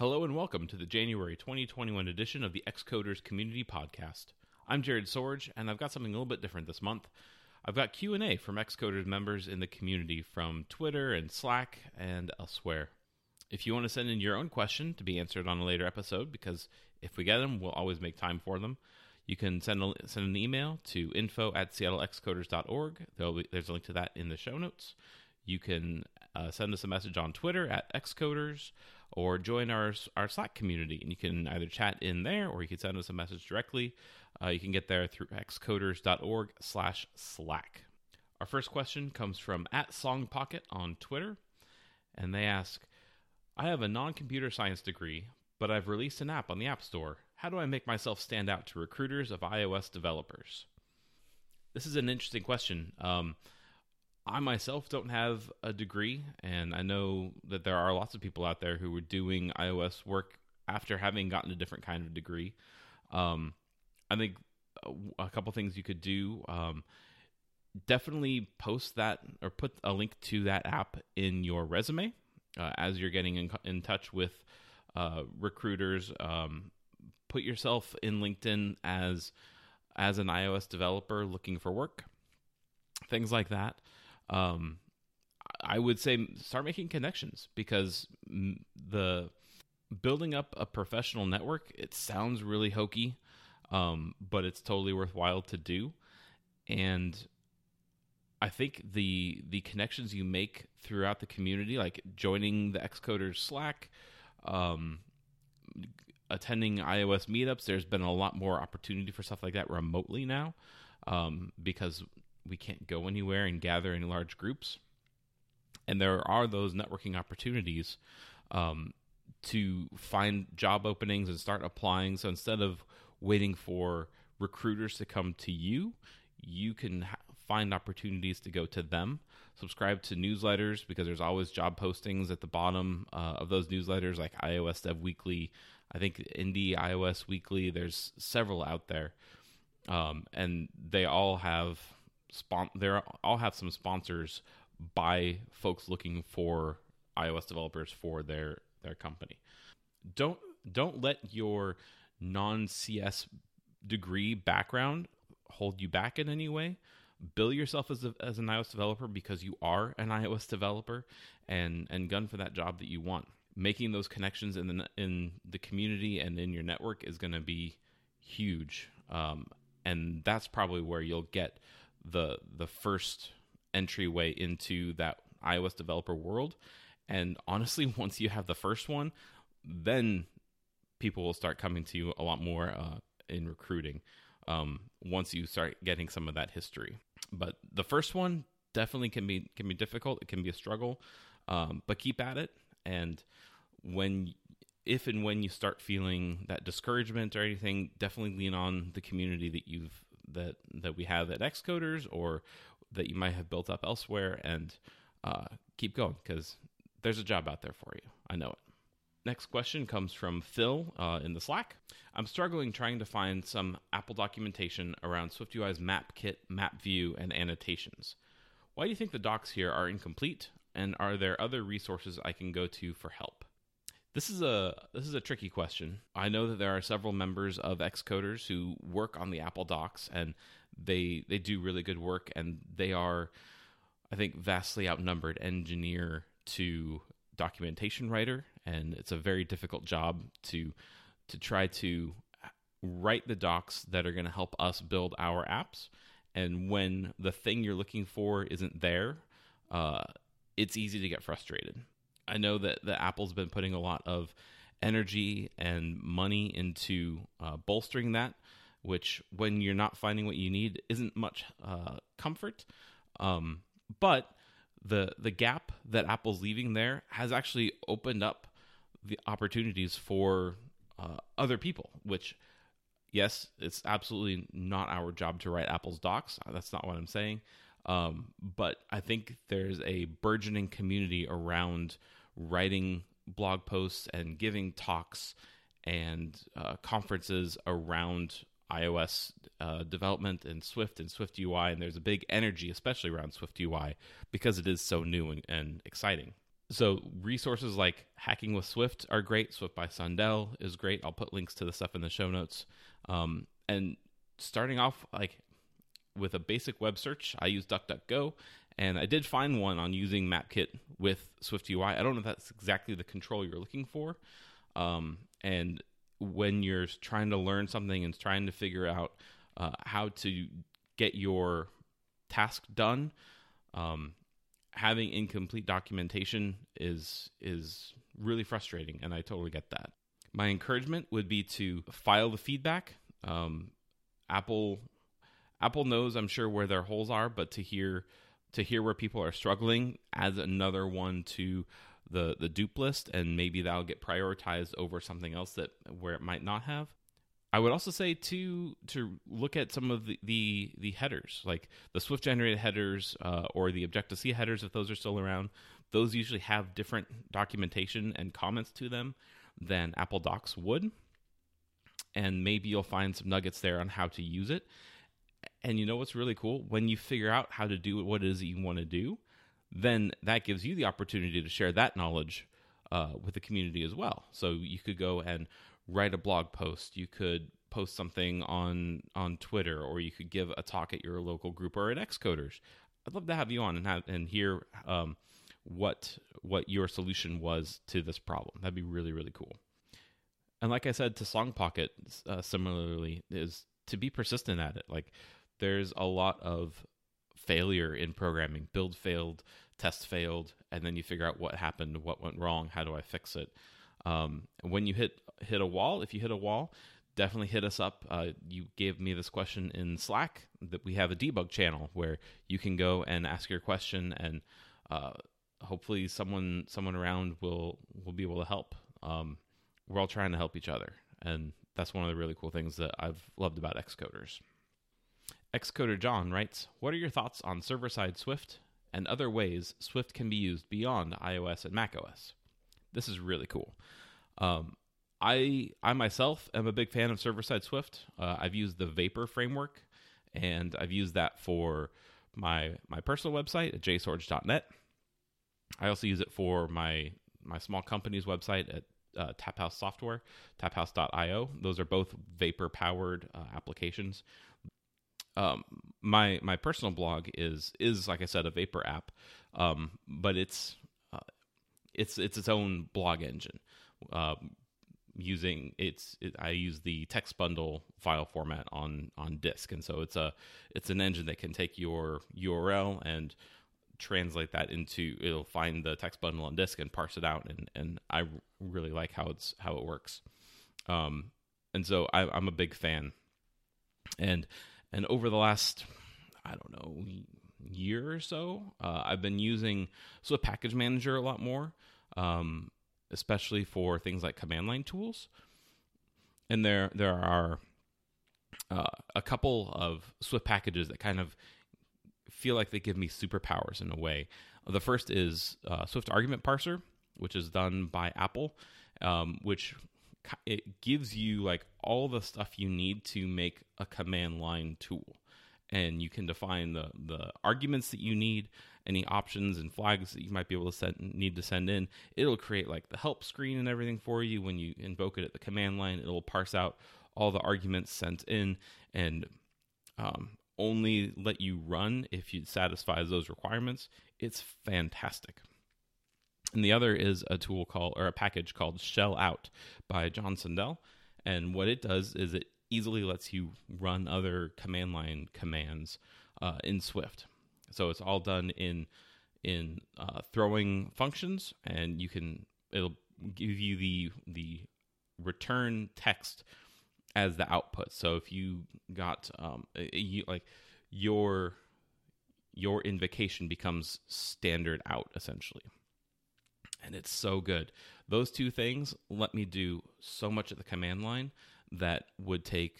Hello and welcome to the January 2021 edition of the Xcoders Community Podcast. I'm Jared Sorge, and I've got something a little bit different this month. I've got Q&A from Xcoders members in the community from Twitter and Slack and elsewhere. If you want to send in your own question to be answered on a later episode, because if we get them, we'll always make time for them, you can send an email to info@seattlexcoders.org. There's a link to that in the show notes. You can send us a message on Twitter @Xcoders. Or join our Slack community, and you can either chat in there or you can send us a message directly. You can get there through xcoders.org/Slack. Our first question comes from @Songpocket on Twitter, and they ask, I have a non-computer science degree, but I've released an app on the App Store. How do I make myself stand out to recruiters of iOS developers? This is an interesting question. I myself don't have a degree, and I know that there are lots of people out there who were doing iOS work after having gotten a different kind of degree. I think a couple things you could do, definitely post that or put a link to that app in your resume as you're getting in touch with recruiters. Put yourself in LinkedIn as an iOS developer looking for work, things like that. I would say start making connections, because the building up a professional network, it sounds really hokey, but it's totally worthwhile to do. And I think the connections you make throughout the community, like joining the Xcoders Slack, attending iOS meetups, there's been a lot more opportunity for stuff like that remotely now, because we can't go anywhere and gather in large groups. And there are those networking opportunities to find job openings and start applying. So instead of waiting for recruiters to come to you, you can find opportunities to go to them. Subscribe to newsletters, because there's always job postings at the bottom of those newsletters, like iOS Dev Weekly, I think Indie iOS Weekly. There's several out there, and they all have... some sponsors by folks looking for iOS developers for their company. Don't let your non-CS degree background hold you back in any way. Bill yourself as an iOS developer, because you are an iOS developer, and gun for that job that you want. Making those connections in the community and in your network is going to be huge, and that's probably where you'll get the first entryway into that iOS developer world. And honestly, once you have the first one, then people will start coming to you a lot more in recruiting, once you start getting some of that history. But the first one definitely can be difficult. It can be a struggle, but keep at it. And if and when you start feeling that discouragement or anything, definitely lean on the community that we have at Xcoders, or that you might have built up elsewhere, and keep going, because there's a job out there for you. I know it. Next question comes from Phil in the Slack. I'm struggling trying to find some Apple documentation around SwiftUI's MapKit, MapView, and annotations. Why do you think the docs here are incomplete, and are there other resources I can go to for help? This is a tricky question. I know that there are several members of Xcoders who work on the Apple docs, and they do really good work, and they are, I think, vastly outnumbered engineer to documentation writer, and it's a very difficult job to try to write the docs that are going to help us build our apps. And when the thing you're looking for isn't there, it's easy to get frustrated. I know that Apple's been putting a lot of energy and money into bolstering that, which, when you're not finding what you need, isn't much comfort. But the gap that Apple's leaving there has actually opened up the opportunities for other people, which, yes, it's absolutely not our job to write Apple's docs. That's not what I'm saying. But I think there's a burgeoning community around writing blog posts and giving talks and conferences around iOS development and Swift and Swift UI. And there's a big energy, especially around Swift UI, because it is so new and exciting. So resources like Hacking with Swift are great. Swift by Sundell is great. I'll put links to the stuff in the show notes. And starting off like with a basic web search, I use DuckDuckGo, and I did find one on using MapKit with SwiftUI. I don't know if that's exactly the control you're looking for. And when you're trying to learn something and trying to figure out how to get your task done, having incomplete documentation is really frustrating, and I totally get that. My encouragement would be to file the feedback. Apple knows, I'm sure, where their holes are, but to hear where people are struggling adds another one to the dupe list, and maybe that'll get prioritized over something else that where it might not have. I would also say to look at some of the headers, like the Swift generated headers or the Objective-C headers, if those are still around. Those usually have different documentation and comments to them than Apple Docs would. And maybe you'll find some nuggets there on how to use it. And you know what's really cool? When you figure out how to do what it is that you want to do, then that gives you the opportunity to share that knowledge with the community as well. So you could go and write a blog post, you could post something on Twitter, or you could give a talk at your local group or at Xcoders. I'd love to have you on and hear what your solution was to this problem. That'd be really, really cool. And like I said, to Songpocket, similarly, is to be persistent at it. Like, there's a lot of failure in programming. Build failed, test failed, and then you figure out what happened, what went wrong, how do I fix it? When you hit a wall, if you hit a wall, definitely hit us up. You gave me this question in Slack that we have a debug channel where you can go and ask your question, and hopefully someone around will be able to help. We're all trying to help each other, and that's one of the really cool things that I've loved about Xcoders. Xcoder John writes, "What are your thoughts on server-side Swift and other ways Swift can be used beyond iOS and macOS?" This is really cool. I myself am a big fan of server-side Swift. I've used the Vapor framework, and I've used that for my personal website at jsorge.net. I also use it for my small company's website at Taphouse Software, taphouse.io. Those are both Vapor-powered applications. My personal blog is like I said, a Vapor app, but it's its own blog engine. I use the text bundle file format on disk, and so it's an engine that can take your URL and translate that into, it'll find the text bundle on disk and parse it out, and I really like how it works. And so I'm a big fan. And over the last, I don't know, year or so, I've been using Swift Package Manager a lot more, especially for things like command line tools. And there are a couple of Swift packages that kind of feel like they give me superpowers in a way. The first is Swift Argument Parser, which is done by Apple, which it gives you like all the stuff you need to make a command line tool, and you can define the arguments that you need, any options and flags that you might be able to need to send in. It'll create like the help screen and everything for you. When you invoke it at the command line, it'll parse out all the arguments sent in and only let you run if you satisfy those requirements. It's fantastic. And the other is a package called Shell Out by John Sundell. And what it does is it easily lets you run other command line commands in Swift. So it's all done in throwing functions, and it'll give you the return text as the output. So if you got your invocation becomes standard out essentially. And it's so good. Those two things let me do so much at the command line that would take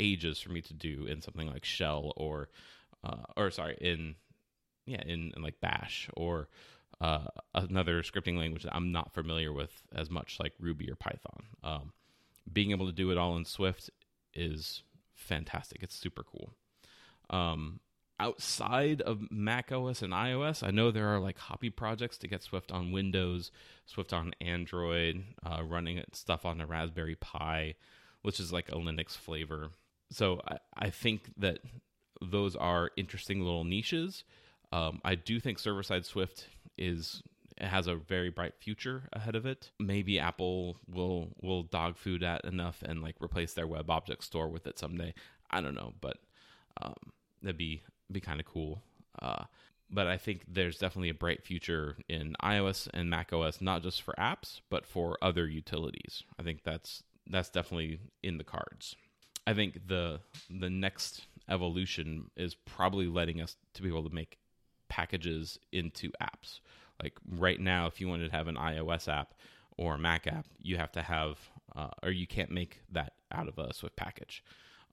ages for me to do in something like Shell in like Bash or another scripting language that I'm not familiar with as much, like Ruby or Python. Being able to do it all in Swift is fantastic. It's super cool. outside of Mac OS and iOS. I know there are like hobby projects to get Swift on Windows, Swift on Android, running stuff on the Raspberry Pi, which is like a Linux flavor. So I think that those are interesting little niches. I do think server-side Swift has a very bright future ahead of it. Maybe Apple will dog food that enough and like replace their web object store with it someday. I don't know, but that'd be kind of cool. But I think there's definitely a bright future in iOS and macOS, not just for apps, but for other utilities. I think that's definitely in the cards. I think the next evolution is probably letting us to be able to make packages into apps. Like right now, if you wanted to have an iOS app or a Mac app, you have to have, or you can't make that out of a Swift package.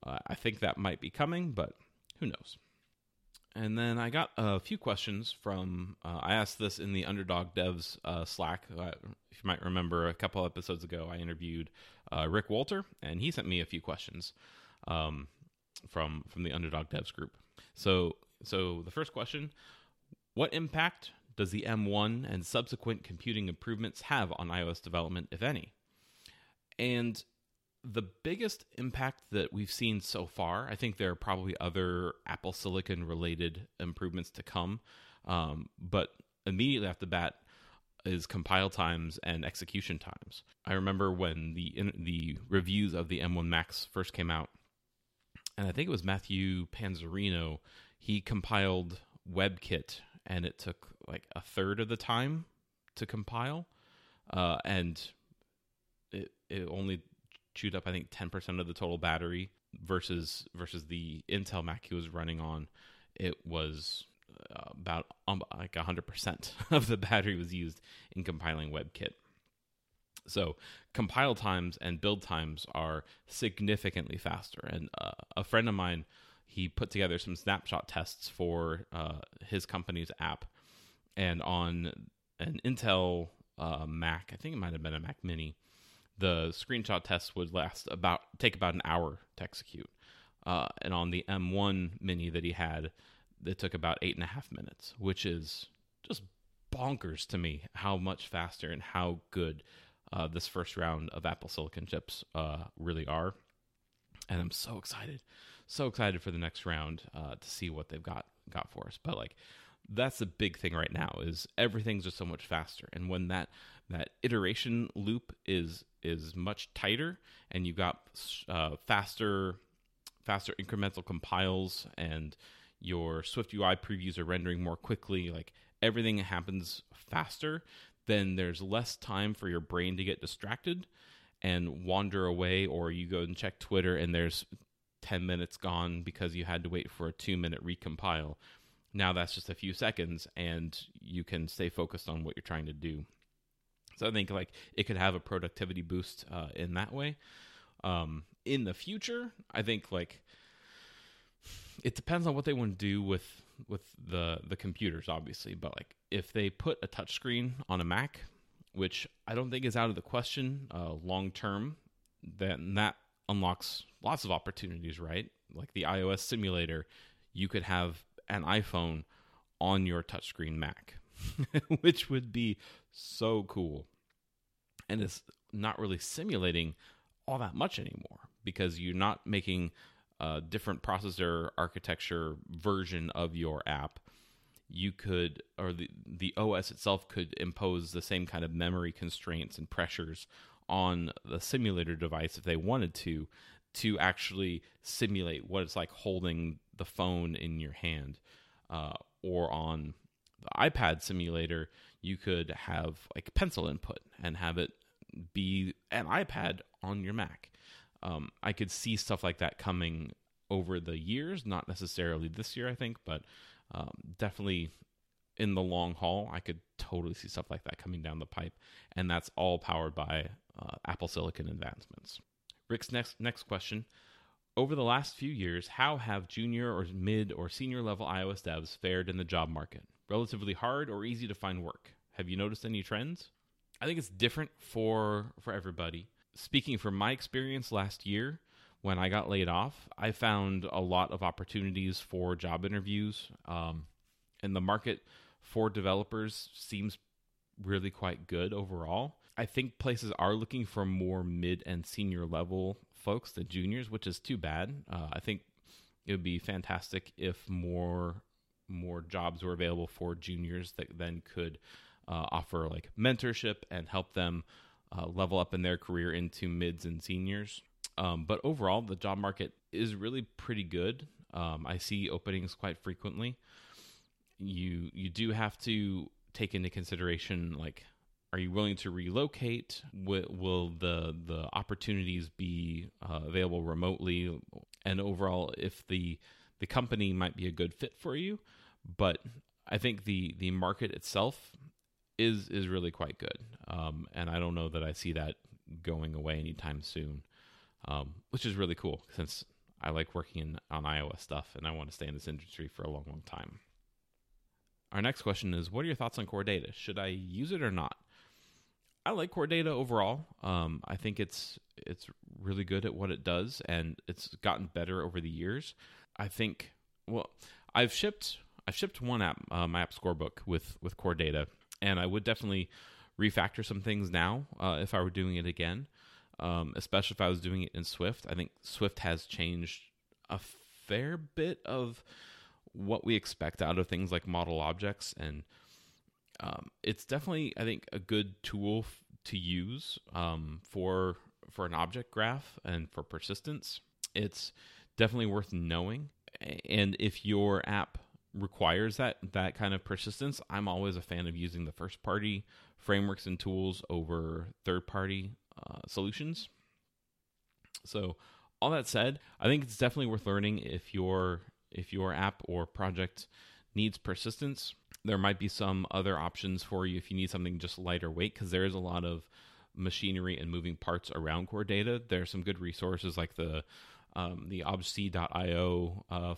I think that might be coming, but who knows? And then I got a few questions from, I asked this in the Underdog Devs Slack. If you might remember, a couple episodes ago, I interviewed Rick Walter, and he sent me a few questions from the Underdog Devs group. So the first question, what impact does the M1 and subsequent computing improvements have on iOS development, if any? And the biggest impact that we've seen so far, I think there are probably other Apple Silicon-related improvements to come, but immediately off the bat is compile times and execution times. I remember when the reviews of the M1 Max first came out, and I think it was Matthew Panzarino, he compiled WebKit, and it took like a third of the time to compile, and it only chewed up, I think, 10% of the total battery versus the Intel Mac he was running on. It was about like 100% of the battery was used in compiling WebKit. So compile times and build times are significantly faster. And a friend of mine, he put together some snapshot tests for his company's app. And on an Intel Mac, I think it might have been a Mac mini, the screenshot test would take about an hour to execute. And on the M1 mini that he had, it took about 8.5 minutes, which is just bonkers to me how much faster and how good this first round of Apple Silicon chips really are. And I'm so excited for the next round to see what they've got for us. But like, that's the big thing right now is everything's just so much faster. And when that iteration loop is much tighter and you've got faster incremental compiles and your SwiftUI previews are rendering more quickly, like everything happens faster, then there's less time for your brain to get distracted and wander away, or you go and check Twitter and there's 10 minutes gone because you had to wait for a 2-minute recompile. Now that's just a few seconds and you can stay focused on what you're trying to do. So I think like it could have a productivity boost in that way. In the future, I think like it depends on what they want to do with the computers, obviously. But like if they put a touchscreen on a Mac, which I don't think is out of the question long term, then that unlocks lots of opportunities, right? Like the iOS simulator, you could have an iPhone on your touchscreen Mac, which would be so cool. And it's not really simulating all that much anymore because you're not making a different processor architecture version of your app. You could, or the OS itself could impose the same kind of memory constraints and pressures on the simulator device if they wanted to actually simulate what it's like holding the phone in your hand. Or on the iPad simulator, you could have like pencil input and have it be an iPad on your Mac. I could see stuff like that coming over the years, not necessarily this year, I think, but definitely in the long haul, I could totally see stuff like that coming down the pipe. And that's all powered by Apple Silicon advancements. Rick's next question. Over the last few years, how have junior or mid or senior level iOS devs fared in the job market? Relatively hard or easy to find work? Have you noticed any trends? I think it's different for everybody. Speaking from my experience last year, when I got laid off, I found a lot of opportunities for job interviews, and the market for developers seems really quite good overall. I think places are looking for more mid and senior level folks than juniors, which is too bad. I think it would be fantastic if more jobs were available for juniors that then could offer like mentorship and help them level up in their career into mids and seniors. But overall, the job market is really pretty good. I see openings quite frequently. You do have to take into consideration, like, are you willing to relocate? Will the opportunities be available remotely? And overall, if the company might be a good fit for you. But I think the market itself is really quite good. And I don't know that I see that going away anytime soon, which is really cool since I like working on iOS stuff and I want to stay in this industry for a long, long time. Our next question is, what are your thoughts on Core Data? Should I use it or not? I like Core Data overall. I think it's really good at what it does, and it's gotten better over the years. I think, well, I've shipped one app, my app Scorebook, with Core Data, and I would definitely refactor some things now if I were doing it again, especially if I was doing it in Swift. I think Swift has changed a fair bit of what we expect out of things like model objects, and it's definitely, I think, a good tool to use for an object graph and for persistence. It's definitely worth knowing, and if your app requires that kind of persistence, I'm always a fan of using the first party frameworks and tools over third party solutions. So all that said, I think it's definitely worth learning if your app or project needs persistence. There might be some other options for you if you need something just lighter weight, because there is a lot of machinery and moving parts around Core Data. There are some good resources like the objc.io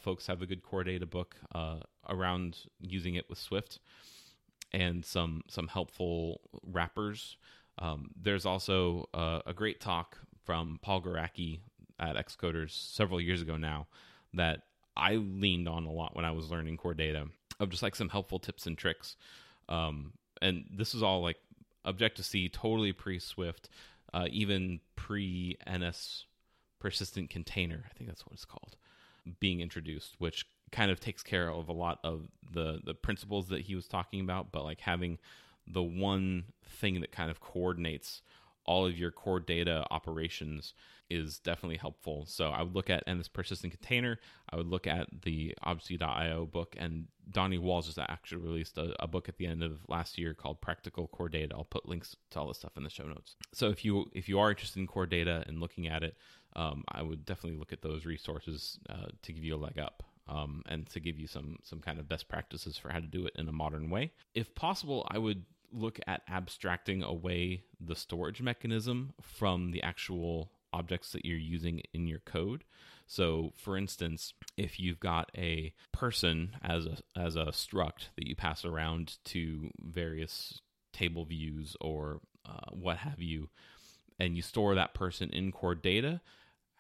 folks have a good Core Data book around using it with Swift, and some helpful wrappers. There's also a great talk from Paul Garacki at Xcoders several years ago now that I leaned on a lot when I was learning Core Data, of just like some helpful tips and tricks. And this is all like Objective-C, totally pre-Swift, even pre-NS persistent container, I think that's what it's called, being introduced, which kind of takes care of a lot of the principles that he was talking about, but like having the one thing that kind of coordinates all of your Core Data operations is definitely helpful. So I would look at this persistent container. I would look at the objc.io book, and Donnie Walls just actually released a book at the end of last year called Practical Core Data. I'll put links to all this stuff in the show notes. So if you are interested in Core Data and looking at it, I would definitely look at those resources to give you a leg up, and to give you some kind of best practices for how to do it in a modern way. If possible, I would look at abstracting away the storage mechanism from the actual objects that you're using in your code. So for instance, if you've got a person as a struct that you pass around to various table views or what have you, and you store that person in Core Data,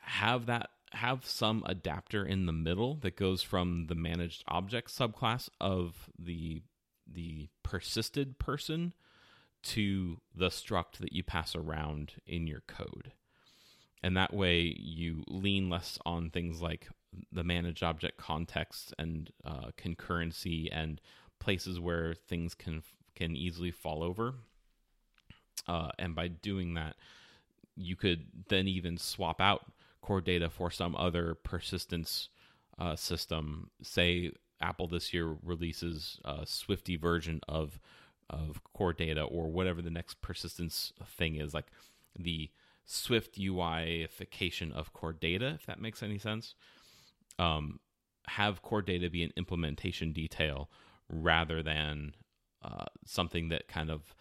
have some adapter in the middle that goes from the managed object subclass of the persisted person to the struct that you pass around in your code. And that way you lean less on things like the managed object context and concurrency and places where things can easily fall over. And by doing that, you could then even swap out Core Data for some other persistence system. Say Apple this year releases a Swifty version of Core Data, or whatever the next persistence thing is, like the SwiftUIification of Core Data, if that makes any sense. Have Core Data be an implementation detail rather than something that kind of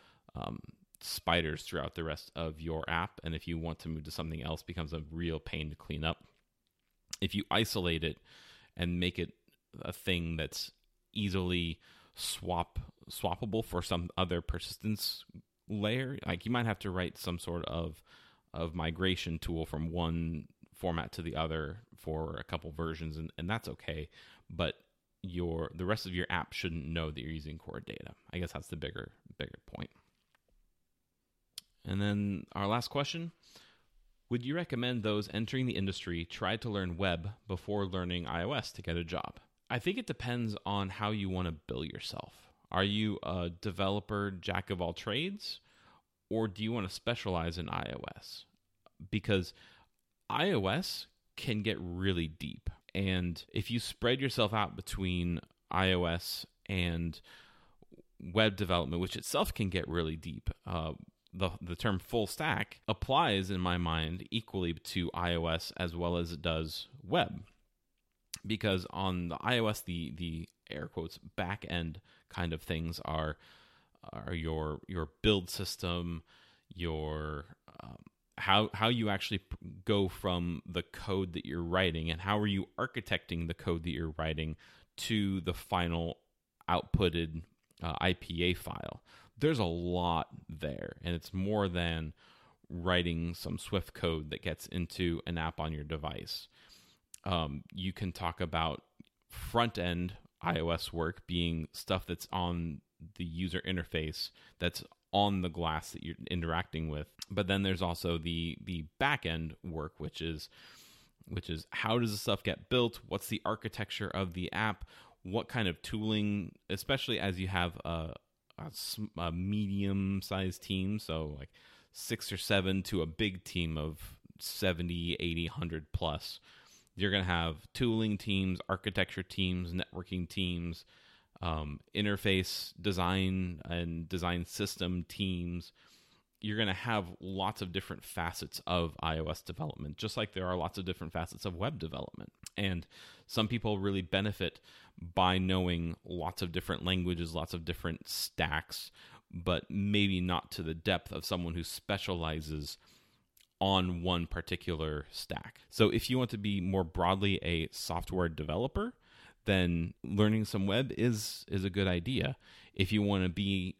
spiders throughout the rest of your app, and if you want to move to something else, becomes a real pain to clean up. If you isolate it and make it a thing that's easily swappable for some other persistence layer, like you might have to write some sort of migration tool from one format to the other for a couple versions, and that's okay. But the rest of your app shouldn't know that you're using Core Data. I guess that's the bigger point. And then our last question: would you recommend those entering the industry try to learn web before learning iOS to get a job? I think it depends on how you want to bill yourself. Are you a developer, jack of all trades, or do you want to specialize in iOS? Because iOS can get really deep. And if you spread yourself out between iOS and web development, which itself can get really deep, the term full stack applies, in my mind, equally to iOS as well as it does web. Because on the iOS, the air quotes back end kind of things are your build system, your how you actually go from the code that you're writing and how are you architecting the code that you're writing to the final outputted IPA file. There's a lot there, and it's more than writing some Swift code that gets into an app on your device. You can talk about front-end iOS work being stuff that's on the user interface, that's on the glass that you're interacting with. But then there's also the back-end work, which is how does the stuff get built? What's the architecture of the app? What kind of tooling, especially as you have a medium-sized team, so like 6 or 7 to a big team of 70, 80, 100 plus. You're going to have tooling teams, architecture teams, networking teams, interface design and design system teams. You're going to have lots of different facets of iOS development, just like there are lots of different facets of web development. And some people really benefit by knowing lots of different languages, lots of different stacks, but maybe not to the depth of someone who specializes on one particular stack. So if you want to be more broadly a software developer, then learning some web is a good idea. If you want to be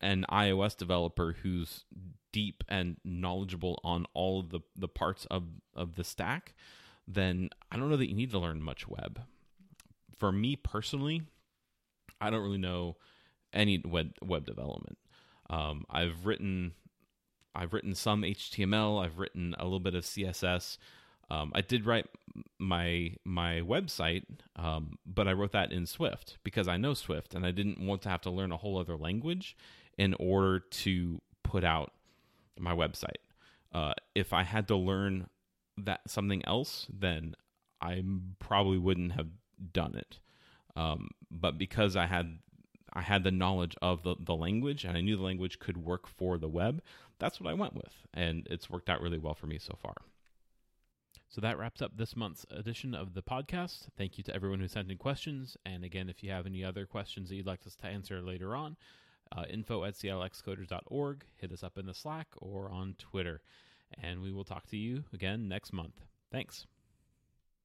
an iOS developer who's deep and knowledgeable on all of the parts of the stack, then I don't know that you need to learn much web. For me personally, I don't really know any web development. I've written some HTML. I've written a little bit of CSS. I did write my website, but I wrote that in Swift because I know Swift, and I didn't want to have to learn a whole other language in order to put out my website. If I had to learn that something else, then I probably wouldn't have done it. But because I had the knowledge of the language, and I knew the language could work for the web, that's what I went with, and it's worked out really well for me so far. So that wraps up this month's edition of the podcast. Thank you to everyone who sent in questions, and again, if you have any other questions that you'd like us to answer later on, info@xcoders.org, hit us up in the Slack or on Twitter, and we will talk to you again next month. Thanks.